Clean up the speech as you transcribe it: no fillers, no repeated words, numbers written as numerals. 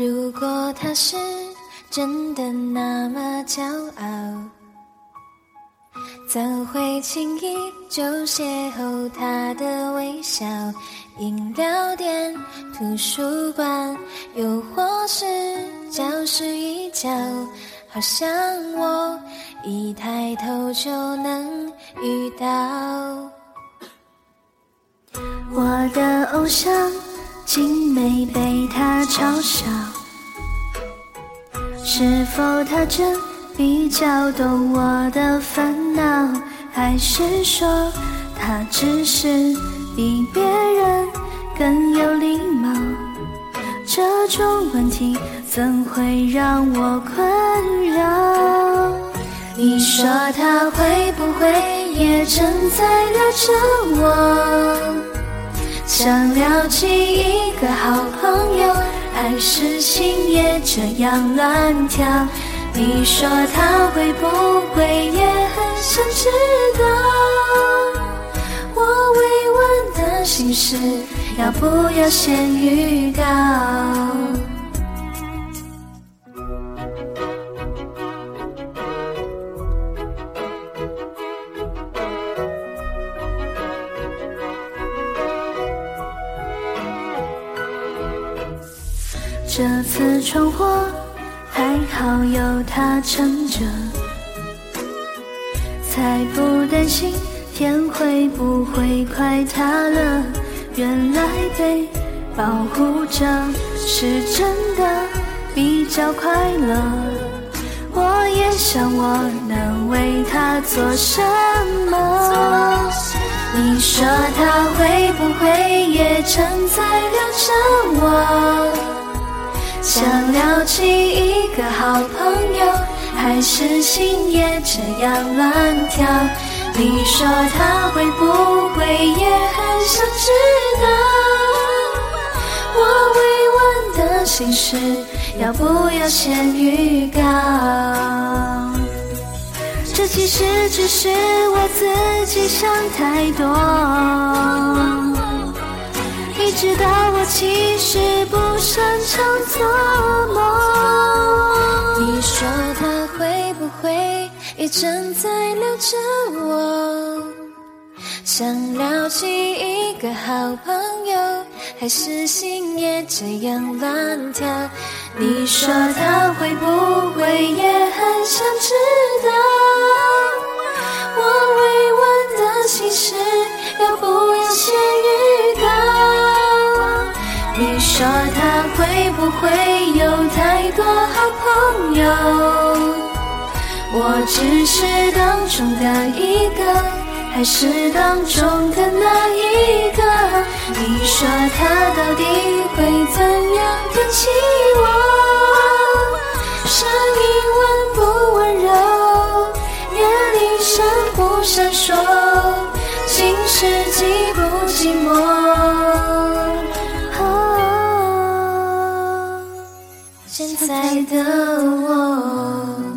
如果他是真的那么骄傲，早会轻易就邂逅他的微笑。饮料店、图书馆，又或是教室一角，好像我一抬头就能遇到。我的偶像竟没被他嘲笑，是否他真比较懂我的烦恼，还是说他只是比别人更有礼貌？这种问题怎会让我困扰？你说他会不会也正在聊着我，想聊起一个好朋友，还是心也这样乱跳？你说他会不会也很想知道我未完的心事，要不要先预告？这次闯祸还好有他撑着，才不担心天会不会快塌了。原来被保护着是真的比较快乐，我也想我能为他做什么。你说他会不会也正在聊着我，想聊起一个好朋友，还是心也这样乱跳？你说他会不会也很想知道我未完的心事，要不要先预告？这其实只是我自己想太多，你知道我其实不擅长做梦。你说他会不会也正在聊着我，想聊起一个好朋友，还是心也这样乱跳？你说他会不会也很想知道我未完的心事，要不要先预告？你说他会不会有太多好朋友，我只是当中的一个，还是当中的那一个？你说他到底会怎样看起我，声音温不温柔，眼里闪不闪烁，今世寂不寂寞？现在的我。